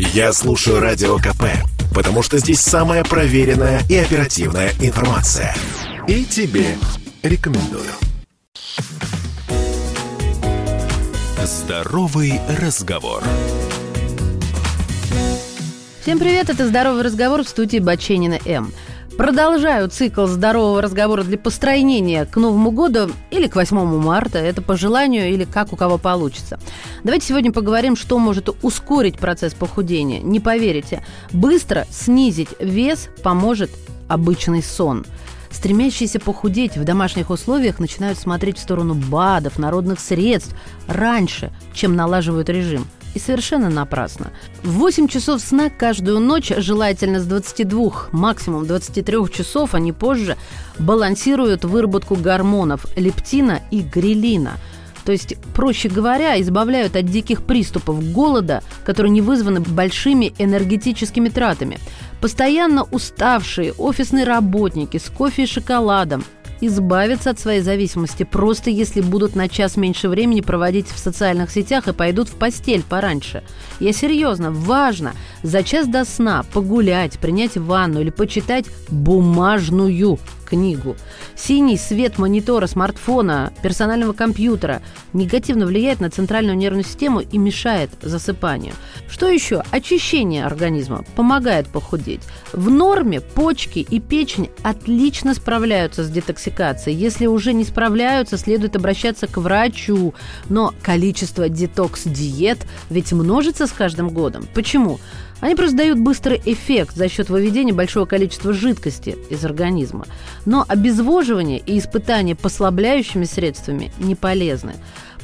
Я слушаю Радио КП, потому что здесь самая проверенная и оперативная информация. И тебе рекомендую. Здоровый разговор. Всем привет, это «Здоровый разговор», в студии Баченина М. Продолжаю цикл здорового разговора для построения к Новому году или к 8 марта. Это по желанию или как у кого получится. Давайте сегодня поговорим, что может ускорить процесс похудения. Не поверите, быстро снизить вес поможет обычный сон. Стремящиеся похудеть в домашних условиях начинают смотреть в сторону БАДов, народных средств раньше, чем налаживают режим. И совершенно напрасно. 8 часов сна каждую ночь, желательно с 22, максимум 23 часов, а не позже, балансируют выработку гормонов лептина и грелина. То есть, проще говоря, избавляют от диких приступов голода, которые не вызваны большими энергетическими тратами. Постоянно уставшие офисные работники с кофе и шоколадом избавятся от своей зависимости, просто если будут на час меньше времени проводить в социальных сетях и пойдут в постель пораньше. Я серьезно, важно за час до сна погулять, принять ванну или почитать бумажную книгу. Синий свет монитора, смартфона, персонального компьютера негативно влияет на центральную нервную систему и мешает засыпанию. Что еще? Очищение организма помогает похудеть. В норме почки и печень отлично справляются с детоксикацией. Если уже не справляются, следует обращаться к врачу. Но количество детокс-диет ведь множится с каждым годом. Почему? Они просто дают быстрый эффект за счет выведения большого количества жидкости из организма. Но обезвоживание и испытания послабляющими средствами не полезны.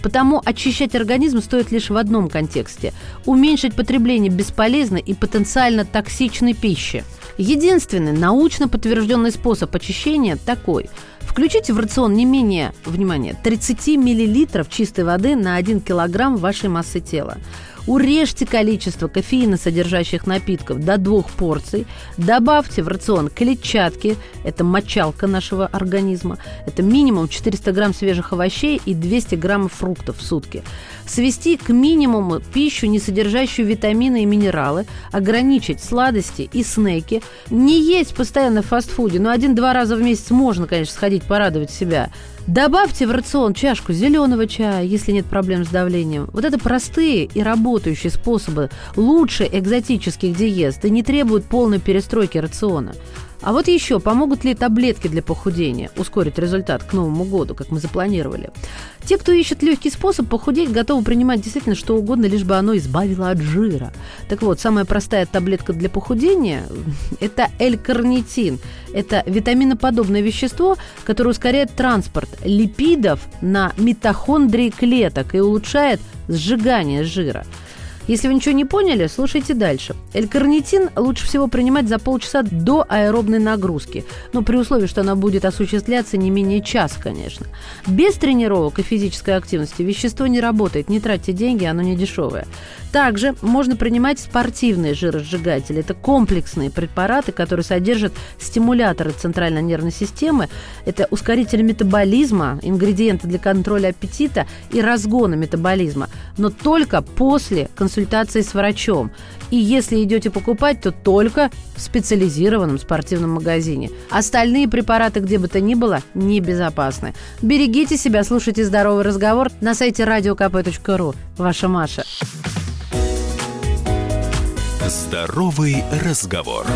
Потому очищать организм стоит лишь в одном контексте – уменьшить потребление бесполезной и потенциально токсичной пищи. Единственный научно подтвержденный способ очищения такой – включите в рацион не менее, внимание, 30 мл чистой воды на 1 кг вашей массы тела. Урежьте количество кофеиносодержащих напитков до 2 порций. Добавьте в рацион клетчатки, это мочалка нашего организма. Это минимум 400 грамм свежих овощей и 200 граммов фруктов в сутки. Свести к минимуму пищу, не содержащую витамины и минералы. Ограничить сладости и снеки. Не есть постоянно в фастфуде, но 1-2 раза в месяц можно, конечно, сходить порадовать себя. Добавьте в рацион чашку зеленого чая, если нет проблем с давлением. Вот это простые и работающие способы, лучше экзотических диет, и не требуют полной перестройки рациона. А вот еще, помогут ли таблетки для похудения ускорить результат к Новому году, как мы запланировали? Те, кто ищет легкий способ похудеть, готовы принимать действительно что угодно, лишь бы оно избавило от жира. Так вот, самая простая таблетка для похудения – это L-карнитин. Это витаминоподобное вещество, которое ускоряет транспорт липидов на митохондрии клеток и улучшает сжигание жира. Если вы ничего не поняли, слушайте дальше. Л-карнитин лучше всего принимать за полчаса до аэробной нагрузки, но при условии, что она будет осуществляться не менее часа, конечно. Без тренировок и физической активности вещество не работает, не тратьте деньги, оно не дешевое. Также можно принимать спортивные жиросжигатели. Это комплексные препараты, которые содержат стимуляторы центральной нервной системы. Это ускорители метаболизма, ингредиенты для контроля аппетита и разгона метаболизма, но только после консультации с врачом. И если идете покупать, то только в специализированном спортивном магазине. Остальные препараты, где бы то ни было, небезопасны. Берегите себя, слушайте «Здоровый разговор» на сайте radiokp.ru. Ваша Маша. «Здоровый разговор».